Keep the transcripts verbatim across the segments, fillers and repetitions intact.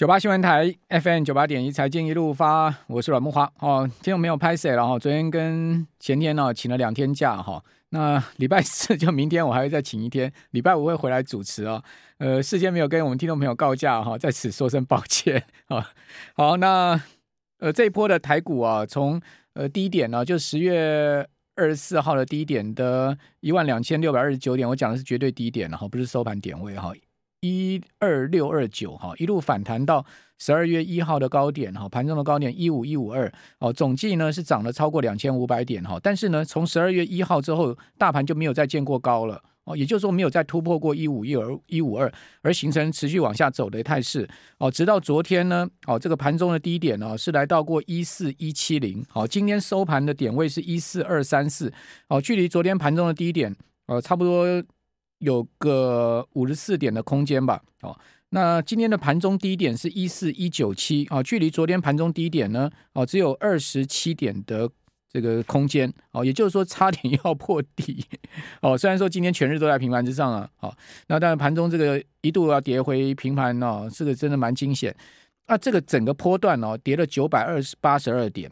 九八新闻台 F M 九八点一财经一路发，我是阮慕华哦。今天我没有拍摄了哈，昨天跟前天呢、哦、请了两天假哈、哦。那礼拜四就明天我还会再请一天，礼拜五会回来主持哦。呃，事先没有跟我们听众朋友告假哈、哦，在此说声抱歉啊、哦。好，那呃这一波的台股啊，从呃低点呢、啊，就十月二十四号的低点的一万两千六百二十九点，我讲的是绝对低点哈、哦，不是收盘点位哈。哦一二六二九一路反弹到十二月一号的高点，盘中的高点一五一五二，总计呢是涨了超过两千五百点，但是呢从十二月一号之后大盘就没有再见过高了，也就是说没有再突破过一五一五二，而形成持续往下走的态势，直到昨天呢这个盘中的低点是来到过一四一七零，今天收盘的点位是一四二三四，距离昨天盘中的低点差不多有个五十四点的空间吧、哦、那今天的盘中低点是一四一九七、哦、距离昨天盘中低点呢、哦、只有二十七点的这个空间、哦、也就是说差点要破底、哦、虽然说今天全日都在平盘之上啊，哦、那当然盘中这个一度要跌回平盘、哦、这个真的蛮惊险、啊、这个整个波段、哦、跌了九百八十二点，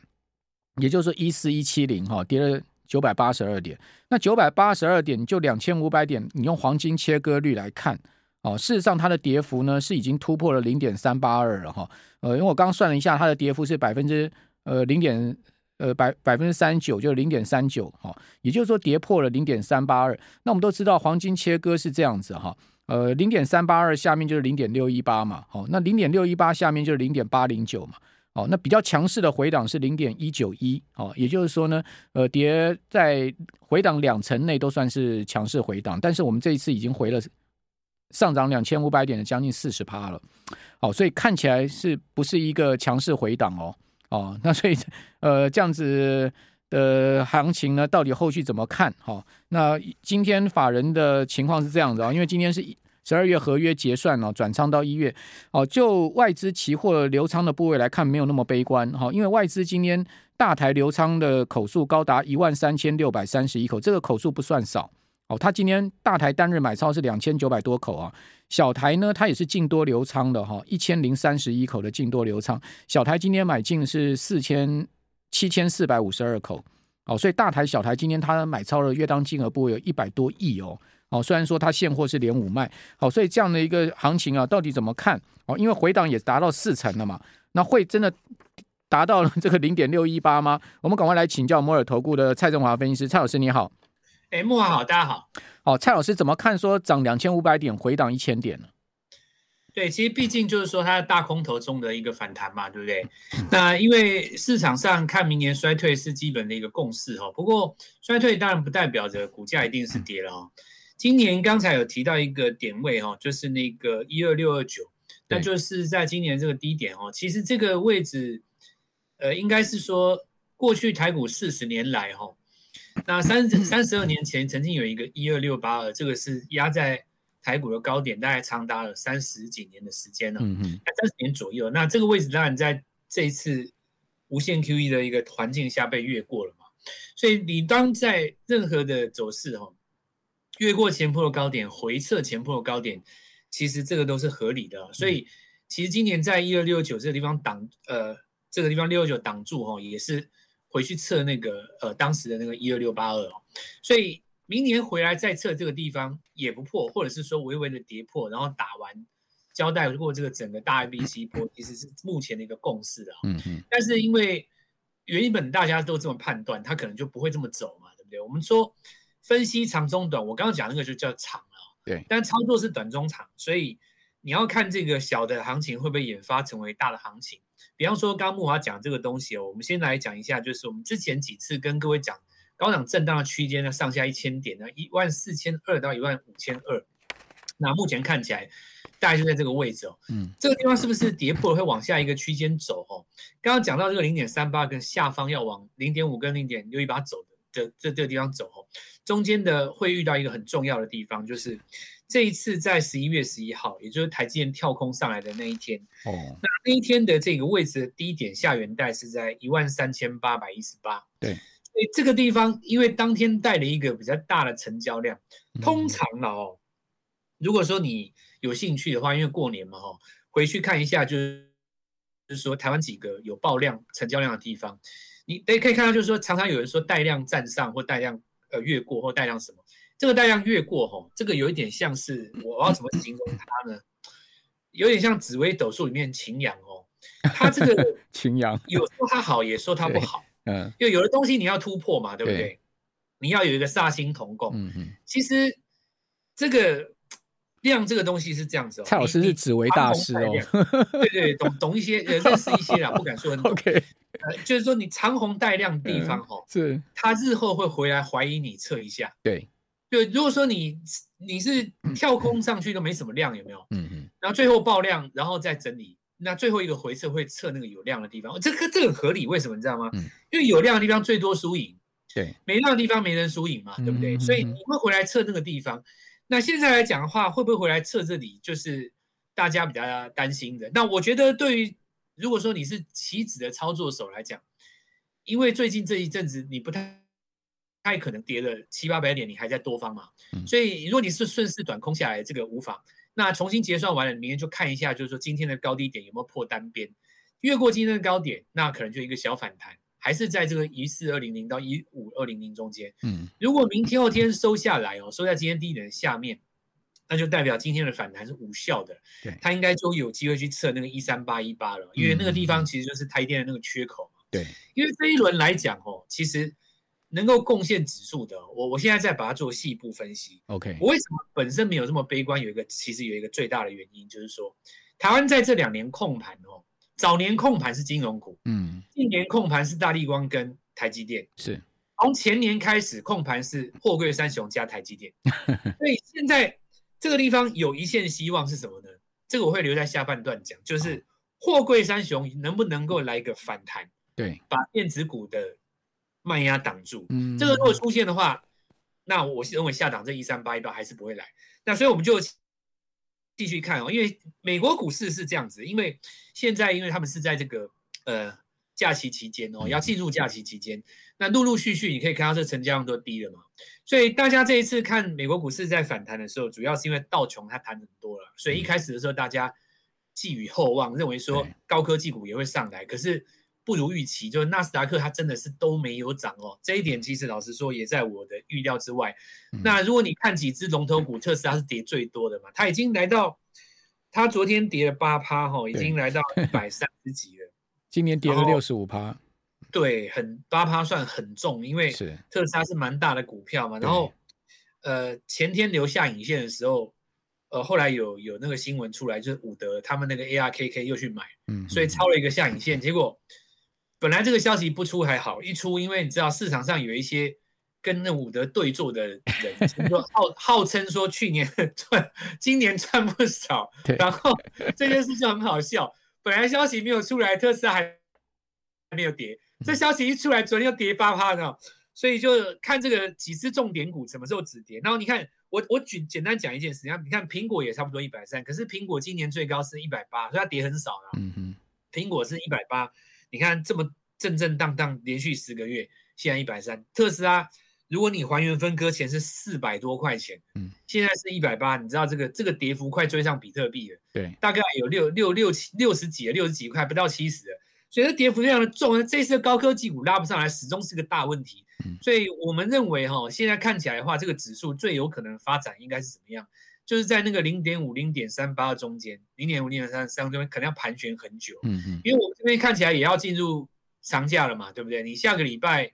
也就是说一四一七零、哦、跌了九百八十二点，那九百八十二点就两千五百点，你用黄金切割率来看、哦、事实上它的跌幅呢是已经突破了 零点三八二 了、哦呃、因为我刚算了一下它的跌幅是百分之呃零点呃百百分之三十九，就是 零点三九、哦、也就是说跌破了 零点三八二， 那我们都知道黄金切割是这样子、哦呃、零点三八二 下面就是 零点六一八 嘛、哦、那 零点六一八 下面就是 零点八零九 嘛，哦、那比较强势的回档是 零点一九一、哦、也就是说呢、呃、跌在回档两成内都算是强势回档，但是我们这一次已经回了上涨两千五百点的将近 百分之四十 了、哦、所以看起来是不是一个强势回档哦？哦，那所以、呃、这样子的行情呢到底后续怎么看、哦、那今天法人的情况是这样子、哦、因为今天是十二月合约结算、哦、转仓到一月、哦、就外资期货流仓的部位来看没有那么悲观、哦、因为外资今天大台流仓的口数高达一万三千六百三十一口，这个口数不算少、哦、他今天大台单日买超是两千九百多口、啊、小台呢他也是净多流仓的、哦、一千零三十一口的净多流仓，小台今天买进是四千七千四百五十二口、哦、所以大台小台今天他买超的约当金额部位有一百多亿哦，哦、虽然说它现货是连五卖、哦、所以这样的一个行情啊，到底怎么看、哦、因为回档也达到四成了嘛，那会真的达到了这个 零点六一八 吗？我们赶快来请教摩尔投顾的蔡正华分析师。蔡老师你好。哎，慕华好，大家好、哦、蔡老师怎么看说涨两千五百点回档一千点呢？对，其实毕竟就是说它的大空头中的一个反弹嘛，对不对？那因为市场上看明年衰退是基本的一个共识、哦、不过衰退当然不代表着股价一定是跌了、哦，今年刚才有提到一个点位、哦、就是那个一二六二九，那就是在今年这个低点、哦、其实这个位置、呃、应该是说过去台股四十年来、哦、那三十二年前曾经有一个一二六八二，这个是压在台股的高点，大概长达了三十几年的时间、哦、三十年左右，那这个位置当然在这一次无限 Q E 的一个环境下被越过了嘛，所以你当在任何的走势、哦，越过前波的高点，回撤前波的高点，其实这个都是合理的。所以其实今年在一二六九这个地方挡，呃，这个地方六二九挡住、哦、也是回去测那个呃当时的那个一二六八二、哦、所以明年回来再测这个地方也不破，或者是说微微的跌破，然后打完交代过这个整个大 I B C 波，其实是目前的一个共识的、哦。嗯嗯。但是因为原本大家都这么判断，它可能就不会这么走嘛，对不对？我们说分析长中短，我刚刚讲那个就叫长了，对，但操作是短中长，所以你要看这个小的行情会不会演发成为大的行情。比方说刚刚慕华讲这个东西、哦、我们先来讲一下，就是我们之前几次跟各位讲高档震荡的区间上下一千点，一万四千二到一万五千二，那目前看起来大概就在这个位置、哦嗯、这个地方是不是跌破会往下一个区间走、哦、刚刚讲到这个 零点三八 跟下方要往 零点五 跟 零点六一八 走的这这个地方走、哦、中间的会遇到一个很重要的地方，就是这一次在十一月十一号，也就是台积电跳空上来的那一天、哦、那那一天的这个位置的低点下缘带是在一万三千八百一十八，对，所以这个地方因为当天带了一个比较大的成交量，通常、哦嗯、如果说你有兴趣的话，因为过年嘛、哦、回去看一下，就是就是说台湾几个有爆量成交量的地方，你可以看到，就是说常常有人说带量站上或带量呃越过或带量什么，这个带量越过吼，这个有一点像是我要怎么形容它呢？有点像紫微斗数里面擎羊哦，它这个擎羊有说它好，也说它不好，嗯，因为有的东西你要突破嘛，对不对？对，你要有一个煞星同共，嗯嗯，其实这个。量这个东西是这样子哦，蔡老师是紫微大师哦，对对，懂懂一些，认识一些啦，不敢说很懂。Okay. 呃、就是说你长红带量的地方哦，嗯、是他日后会回来怀疑你测一下。对对，如果说你你是跳空上去都没什么量，有没有？嗯嗯。然后最后爆量，然后再整理，那最后一个回撤会测那个有量的地方，这个这个很合理，为什么你知道吗？嗯、因为有量的地方最多输赢，对，没量的地方没人输赢嘛，对不对？嗯、所以你会回来测那个地方。那现在来讲的话，会不会回来测这里，就是大家比较担心的。那我觉得，对于如果说你是期指的操作手来讲，因为最近这一阵子你不太太可能跌了七八百点，你还在多方嘛，嗯、所以如果你是顺势短空下来，这个无妨。那重新结算完了，明天就看一下，就是说今天的高低点有没有破单边，越过今天的高点，那可能就一个小反弹，还是在这个一四二零零到一五二零零中间，嗯，如果明天后天收下来哦，收在今天低点的下面，那就代表今天的反弹是无效的，对，它应该就有机会去测那个一三八一八了，因为那个地方其实就是台电的那个缺口嘛，对，因为这一轮来讲哦，其实能够贡献指数的，我我现在在把它做细部分析 ，OK， 我为什么本身没有这么悲观？有一个其实有一个最大的原因就是说，台湾在这两年控盘哦。早年控盘是金融股，嗯，近年控盘是大立光跟台积电，是从前年开始控盘是货柜三雄加台积电，所以现在这个地方有一线希望是什么呢？这个我会留在下半段讲，就是货柜三雄能不能够来一个反弹，对，把电子股的卖压挡住，嗯，这个如果出现的话，那我认为下档这一三八一八还是不会来，那所以我们就。继续看哦，因为美国股市是这样子，因为现在因为他们是在这个呃假期期间哦，要进入假期期间，那陆陆续续你可以看到这成交量都低了嘛，所以大家这一次看美国股市在反弹的时候，主要是因为道琼它弹很多了，所以一开始的时候大家寄予厚望，认为说高科技股也会上来，可是不如预期，就是纳斯达克它真的是都没有涨哦，这一点其实老实说也在我的预料之外。那如果你看几只龙头股，特斯拉是跌最多的嘛，它已经来到，它昨天跌了 百分之八， 已经来到一百三十几了，今年跌了 百分之六十五， 对，很 百分之八 算很重，因为特斯拉是蛮大的股票嘛，然后呃前天留下影线的时候，呃后来有有那个新闻出来，就是伍德他们那个 A R K K 又去买，嗯，所以抄了一个下影线，结果本来这个消息不出还好，一出，因为你知道市场上有一些跟那伍德对坐的人，号号称说去年赚，今年赚不少，然后这件事就很好笑。本来消息没有出来，特斯拉还没有跌，这消息一出来，昨天又跌八趴呢，所以就看这个几只重点股什么时候止跌。然后你看，我我举简单讲一件事，你看苹果也差不多一百三，可是苹果今年最高是一百八，所以它跌很少了。嗯嗯，苹果是一百八。你看这么正正当当连续十个月，现在一百三十，特斯拉如果你还原分割前是四百多块钱，嗯，现在是一百八十，你知道这个这个跌幅快追上比特币了，对，大概有六六六六十几六十几块，不到七十了，所以这跌幅非常的重，这次高科技股拉不上来，始终是个大问题，嗯，所以我们认为哈，现在看起来的话，这个指数最有可能发展应该是怎么样？就是在那个 零点五零点三八 中间 零点五零点三三 中间可能要盘旋很久，嗯，因为我们这边看起来也要进入长假了嘛，对不对？你下个礼拜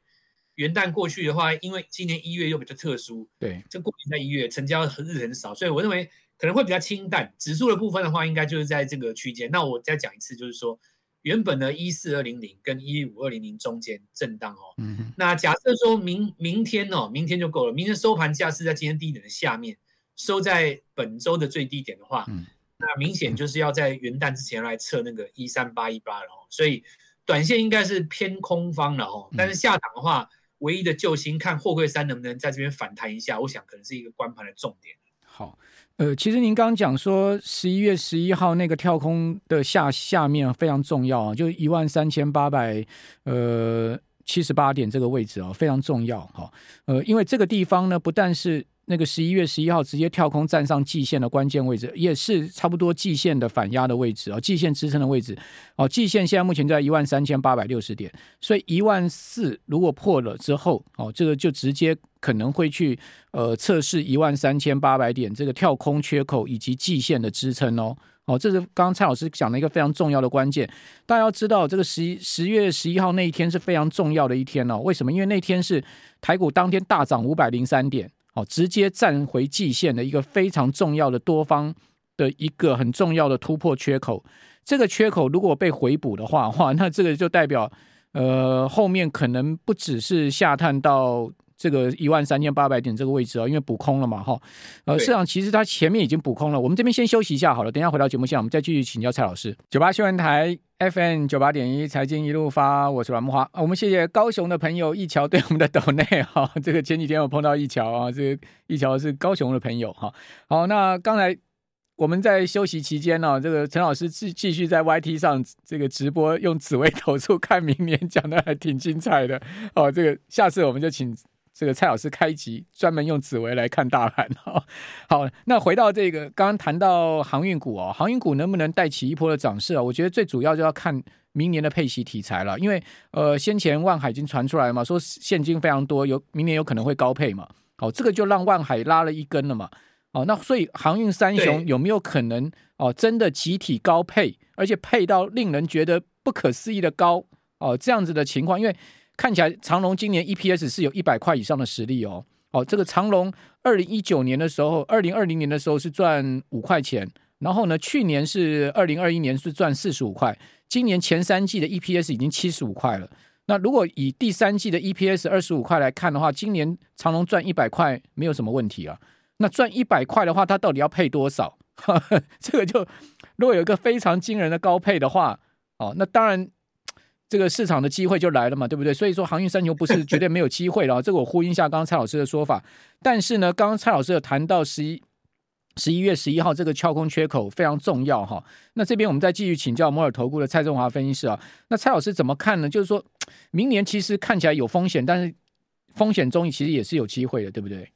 元旦过去的话，因为今年一月又比较特殊，对，这过年在一月成交日很少，所以我认为可能会比较清淡，指数的部分的话应该就是在这个区间。那我再讲一次，就是说原本的一四二零零跟一五二零零中间震荡哦，嗯，那假设说 明, 明天哦，明天就够了，明天收盘价是在今天低点的下面，收在本周的最低点的话，嗯，那明显就是要在元旦之前来测那个一三八一八了，哦，所以短线应该是偏空方了，哦，但是下档的话，唯一的救星看货柜三能不能在这边反弹一下，我想可能是一个观盘的重点。好，呃，其实您刚刚讲说十一月十一号那个跳空的下下面非常重要，啊，就一万三千八百呃七十八点这个位置、哦、非常重要、哦呃、因为这个地方呢不但是那个十一月十一号直接跳空站上季线的关键位置，也是差不多季线的反压的位置、哦、季线支撑的位置、哦、季线现在目前在一万三千八百六十点，所以一万四如果破了之后、哦、这个就直接可能会去、呃、测试一万三千八百点这个跳空缺口以及季线的支撑哦哦，这是刚刚蔡老师讲的一个非常重要的关键。大家要知道这个 10, 10月11号那一天是非常重要的一天哦。为什么？因为那天是台股当天大涨五百零三点、哦、直接站回季线的一个非常重要的多方的一个很重要的突破缺口。这个缺口如果被回补的话哇，那这个就代表呃后面可能不只是下探到这个一万三千八百点这个位置、哦、因为补空了嘛、哦呃、市场其实它前面已经补空了。我们这边先休息一下好了，等一下回到节目现场我们再继续请教蔡老师。九八新闻台 F M 九八点一 财经一路发，我是阮慕骅、啊、我们谢谢高雄的朋友一桥对我们的斗内、哦、这个前几天我碰到一桥、啊、这个一桥是高雄的朋友、啊、好，那刚才我们在休息期间、哦、这个陈老师继续在 Y T 上这个直播用紫微斗数看明年，讲的还挺精彩的、哦、这个下次我们就请这个蔡老师开集专门用紫微来看大盘、哦、好，那回到这个刚刚谈到航运股、哦、航运股能不能带起一波的涨势、啊、我觉得最主要就要看明年的配息题材了，因为呃先前万海已经传出来嘛，说现金非常多，有明年有可能会高配嘛，好、哦，这个就让万海拉了一根了嘛，哦，那所以航运三雄有没有可能哦真的集体高配，而且配到令人觉得不可思议的高哦这样子的情况，因为看起来长荣今年 E P S 是有一百块以上的实力哦。哦，这个长荣二零一九年的时候 ,二零二零年的时候是赚五块钱，然后呢去年是二零二一年是赚四十五块，今年前三季的 E P S 已经七十五块了。那如果以第三季的 E P S 二十五块来看的话，今年长荣赚一百块没有什么问题啊。那赚一百块的话它到底要配多少？呵呵，这个就如果有一个非常惊人的高配的话，哦，那当然这个市场的机会就来了嘛，对不对？所以说航运三雄不是绝对没有机会了，这个我呼应一下刚刚蔡老师的说法。但是呢刚刚蔡老师有谈到十一月十一号这个跳空缺口非常重要哈，那这边我们再继续请教摩尔投顾的蔡正华分析师啊，那蔡老师怎么看呢？就是说明年其实看起来有风险，但是风险中其实也是有机会的，对不对？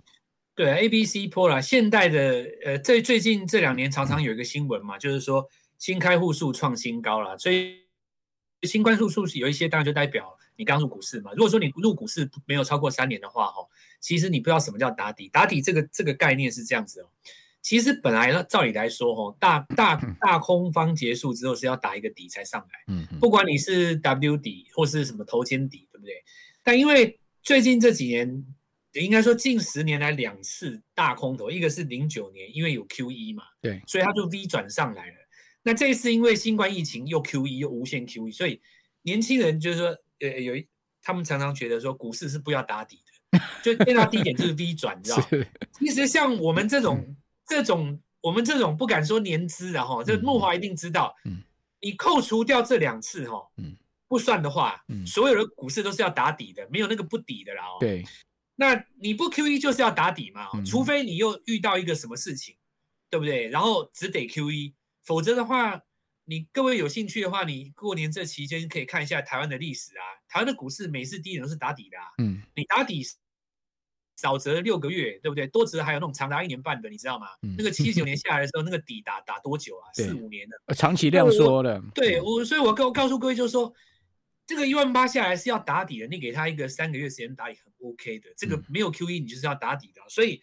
对 ，A B C 波啦，现代的呃，最最近这两年常常有一个新闻嘛，就是说新开户数创新高啦，所以新关注数有一些当然就代表你刚入股市嘛。如果说你入股市没有超过三年的话，其实你不知道什么叫打底。打底这个这个概念是这样子哦，其实本来照理来说，大大大空方结束之后是要打一个底才上来，不管你是 W 底或是什么头肩底，对不对？但因为最近这几年，应该说近十年来两次大空头，一个是零九年因为有 Q E 嘛，对，所以它就 V 转上来了。那这一次因为新冠疫情又 Q E 又无限 Q E， 所以年轻人就是说，呃，有他们常常觉得说股市是不要打底的，就跌到低点就是 V 转，你知道吗？其实像我们这种这种我们这种不敢说年资啊，哈，这慕骅一定知道，嗯，你扣除掉这两次哈，嗯，不算的话，嗯，所有的股市都是要打底的，没有那个不底的啦，哦，对，那你不 Q E 就是要打底嘛，嗯，除非你又遇到一个什么事情，对不对？然后只得 Q E。否则的话，你各位有兴趣的话，你过年这期间可以看一下台湾的历史啊。台湾的股市每次低点都是打底的啊。嗯，你打底少则六个月，对不对？多则还有那种长达一年半的，你知道吗？嗯，那个七九年下来的时候，那个底打打多久啊？四五年的，长期量缩了。对，我所以我告诉各位就是说，这个一万八下来是要打底的，你给他一个三个月时间打底很 OK 的。这个没有 Q E 你就是要打底的，所以。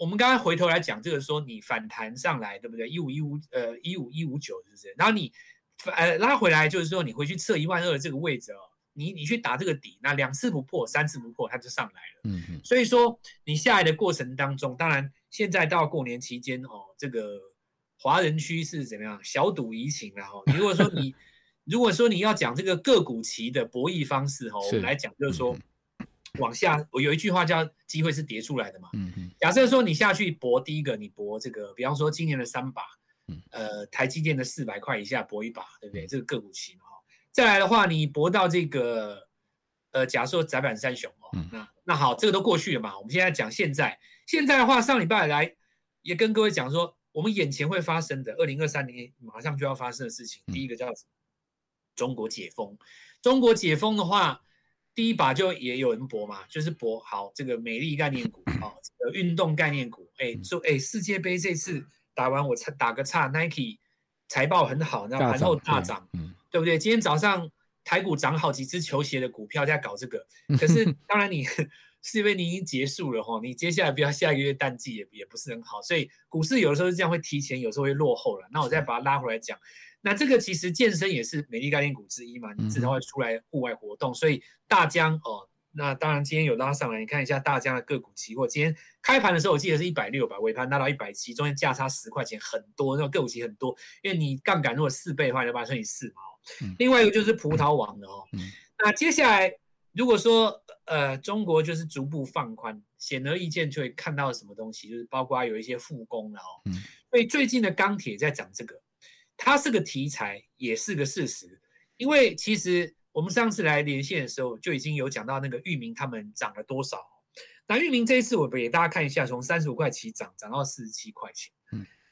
我们刚才回头来讲，这个说你反弹上来，对不对？一五一五，呃，一五一五九，是不是？然后你，呃，拉回来，就是说你回去测一万二这个位置哦，你你去打这个底，那两次不破，三次不破，它就上来了。嗯嗯。所以说你下来的过程当中，当然现在到过年期间哦，这个华人区是怎么样？小赌怡情了哦。如果说你如果说你要讲这个个股期的博弈方式哦，我们来讲就是说。嗯，往下，我有一句话叫“机会是叠出来的”嘛。假设说你下去搏，第一个你搏这个，比方说今年的三把，呃，台积电的四百块以下搏一把，对不对？这个个股期嘛。再来的话，你搏到这个，呃，假设窄板三雄哦，那那好，这个都过去了嘛。我们现在讲现在，现在的话，上礼拜来也跟各位讲说，我们眼前会发生的，二零二三年马上就要发生的事情，第一个叫中国解封。中国解封的话。第一把就也有人博嘛，就是博好这个美丽概念股，好、哦、这个运动概念股，哎，说哎世界杯这次打完我打个岔 ，Nike 财报很好，然后盘后大涨，嗯、对不对？今天早上台股涨好几只球鞋的股票在搞这个，可是当然你世界杯你已经结束了哈，你接下来不要下个月淡季也也不是很好，所以股市有的时候是这样，会提前，有时候会落后了。那我再把它拉回来讲。那这个其实健身也是美丽概念股之一嘛，你至少会出来户外活动，所以大疆哦，那当然今天有拉上来，你看一下大疆的个股期货，今天开盘的时候我记得是一百六吧，尾盘拉到一百七，中间价差十块钱，很多，那个股期很多，因为你杠杆如果四倍的话，你就把它乘以四嘛。另外一个就是葡萄王的哦，那接下来如果说呃中国就是逐步放宽，显而易见就会看到什么东西，就是包括有一些复工了哦，所以最近的钢铁在讲这个。它是个题材，也是个事实，因为其实我们上次来连线的时候就已经有讲到那个裕民他们涨了多少。那裕民这一次我给大家看一下，从三十五块起涨，涨到四十七块钱。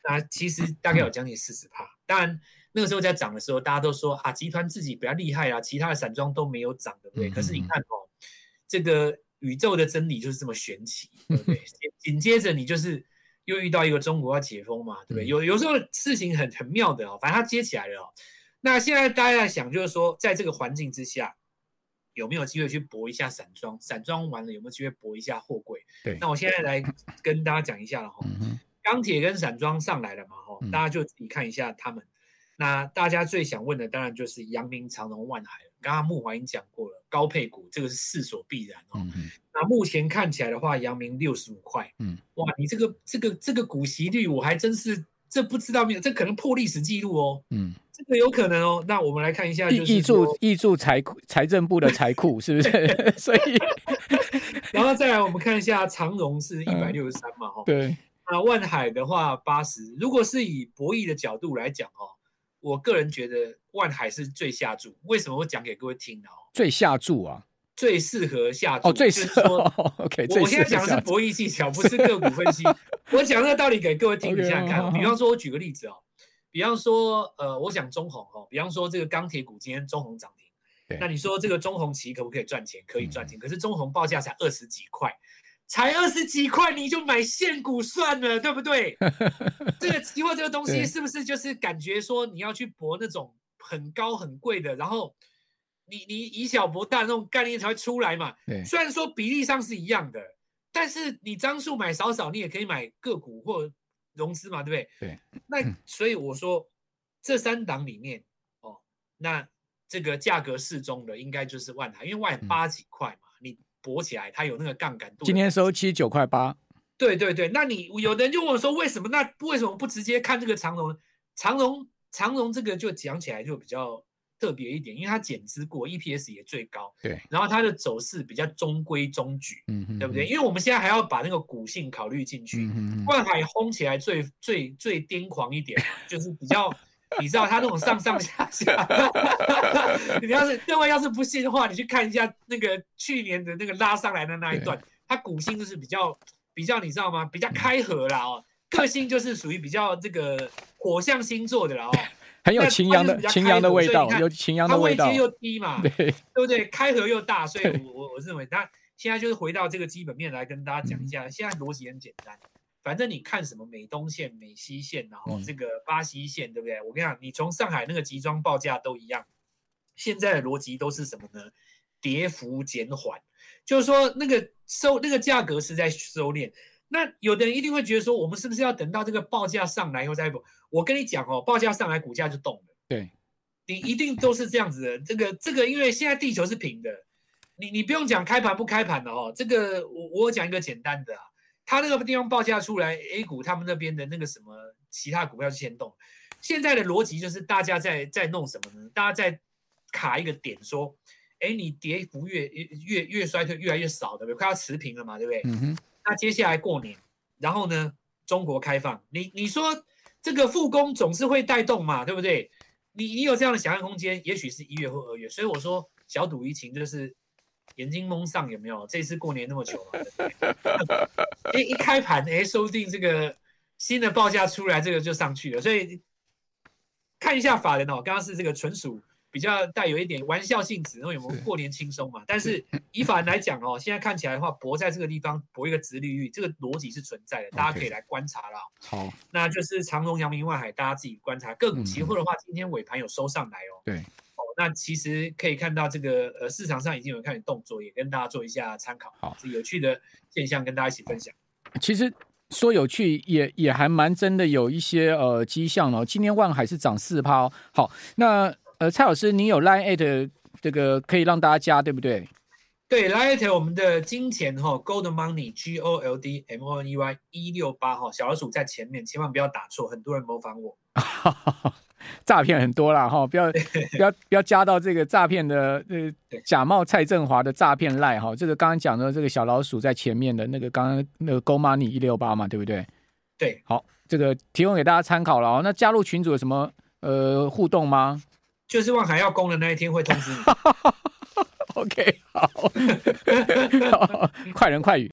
那其实大概有将近 百分之四十。当然那个时候在涨的时候，大家都说啊，集团自己比较厉害啦，其他的散装都没有涨，对不对？可是你看哦，这个宇宙的真理就是这么玄奇，对不对？紧接着你就是。又遇到一个中国要解封嘛，对不对？有有时候事情很很妙的哦，反正它接起来了哦。那现在大家在想，就是说，在这个环境之下，有没有机会去搏一下散装？散装完了有没有机会搏一下货柜？对。那我现在来跟大家讲一下了哈、哦，钢铁跟散装上来了嘛哈、哦，大家就自己看一下他们。那大家最想问的当然就是阳明、长荣、万海。刚刚慕华已经讲过了，高配股这个是势所必然哦。嗯、那目前看起来的话，阳明六十五块，嗯，哇，你这个这个这个股息率，我还真是这不知道没有，这可能破历史记录哦。嗯，这个有可能哦。那我们来看一下，就是挹注财财政部的财库是不是？所以，然后再来我们看一下长荣是一百六十三嘛、哦，哈、嗯，对。那万海的话八十，如果是以博弈的角度来讲哦。我个人觉得万海是最下注，为什么我讲给各位听呢、哦？最下注啊，最适合下注。哦，最适合。就是哦、OK， 我, 我现在讲的是博弈技巧，不是个股分析。我讲这个道理给各位听一下看。Okay, 比方说，我举个例子哦，比方说，呃，我讲中红哦，比方说这个钢铁股今天中红涨停，那你说这个中红期可不可以赚钱？可以赚钱，嗯、可是中红报价才二十几块。才二十几块你就买现股算了，对不对？这个期货这个东西是不是就是感觉说你要去博那种很高很贵的，然后 你, 你以小博大那种概念才会出来嘛？虽然说比例上是一样的，但是你张数买少少，你也可以买个股或融资嘛，对不对？对。那所以我说这三档里面哦，那这个价格适中的应该就是万海，因为万海八几块嘛，嗯、你。博起来，它有那个杠杆度。今天收七十九块八。对对对，那你有人就问我说，为什么那为什么不直接看这个长荣？长荣长荣这个就讲起来就比较特别一点，因为它减资过 ，E P S 也最高。对。然后它的走势比较中规中矩，嗯嗯，对不对？因为我们现在还要把那个股性考虑进去。嗯嗯。万海轰起来最最最癫狂一点，就是比较。你知道他那种上上下下，你要是各位要是不信的话，你去看一下那个去年的那个拉上来的那一段，他股性就是比较比较，你知道吗？比较开合啦哦，个性就是属于比较这个火象星座的啦哦，很有擎羊的擎羊的味道，有擎羊的味道。它位阶又低嘛，对不对？开合又大，所以我我我认为他现在就是回到这个基本面来跟大家讲一下，现在逻辑很简单。反正你看什么美东线、美西线，然后这个巴西线，对不对？我跟你讲，你从上海那个集装报价都一样。现在的逻辑都是什么呢？跌幅减缓，就是说那个收那个价格是在收敛。那有的人一定会觉得说，我们是不是要等到这个报价上来以后再补？我跟你讲哦，报价上来股价就动了。对，你一定都是这样子的。这个这个，因为现在地球是平的，你你不用讲开盘不开盘的哦。这个我我讲一个简单的啊。他那个地方报价出来 ，A 股他们那边的那个什么其他股票就先动。现在的逻辑就是大家在在弄什么呢？大家在卡一个点，说，哎，你跌幅越越越衰退越来越少，对不对？快要持平了嘛，对不对？嗯、那接下来过年，然后呢，中国开放，你你说这个复工总是会带动嘛，对不对？你你有这样的想象空间，也许是一月或二月。所以我说小赌怡情就是。眼睛蒙上有没有？这次过年那么久嘛，对一, 一开盘，哎，说不定这个新的报价出来，这个就上去了。所以看一下法人哦，刚刚是这个纯属比较带有一点玩笑性质，因为我们过年轻松嘛。但是以法人来讲哦，现在看起来的话，博在这个地方博一个殖利率，这个逻辑是存在的，大家可以来观察啦。好，那就是长荣、阳明、万海，大家自己观察。个股期货的话，今天尾盘有收上来哦。对。那其实可以看到，这个呃市场上已经有人开始动作，也跟大家做一下参考。好，是有趣的现象，跟大家一起分享。其实说有趣也也还蛮真的，有一些呃迹象哦。今天万海是涨 百分之四 哦。好，那呃蔡老师，你有 Line at 这个可以让大家加对不对？对 ，Line at 我们的金钱哈、哦、，Gold Money G O L D M O N E Y 一六八哈，小老鼠在前面，千万不要打错，很多人模仿我。诈骗很多啦、哦、不, 要 不, 要不要加到这个诈骗的、呃、假冒蔡正华的诈骗赖、哦、这个刚刚讲的这个小老鼠在前面的那个刚刚那个 GoMoney 一六八 嘛，对不对？对，好，这个提供给大家参考了、哦、那加入群组有什么、呃、互动吗？就是万海要攻的那一天会通知你。OK， 好，好，快人快语。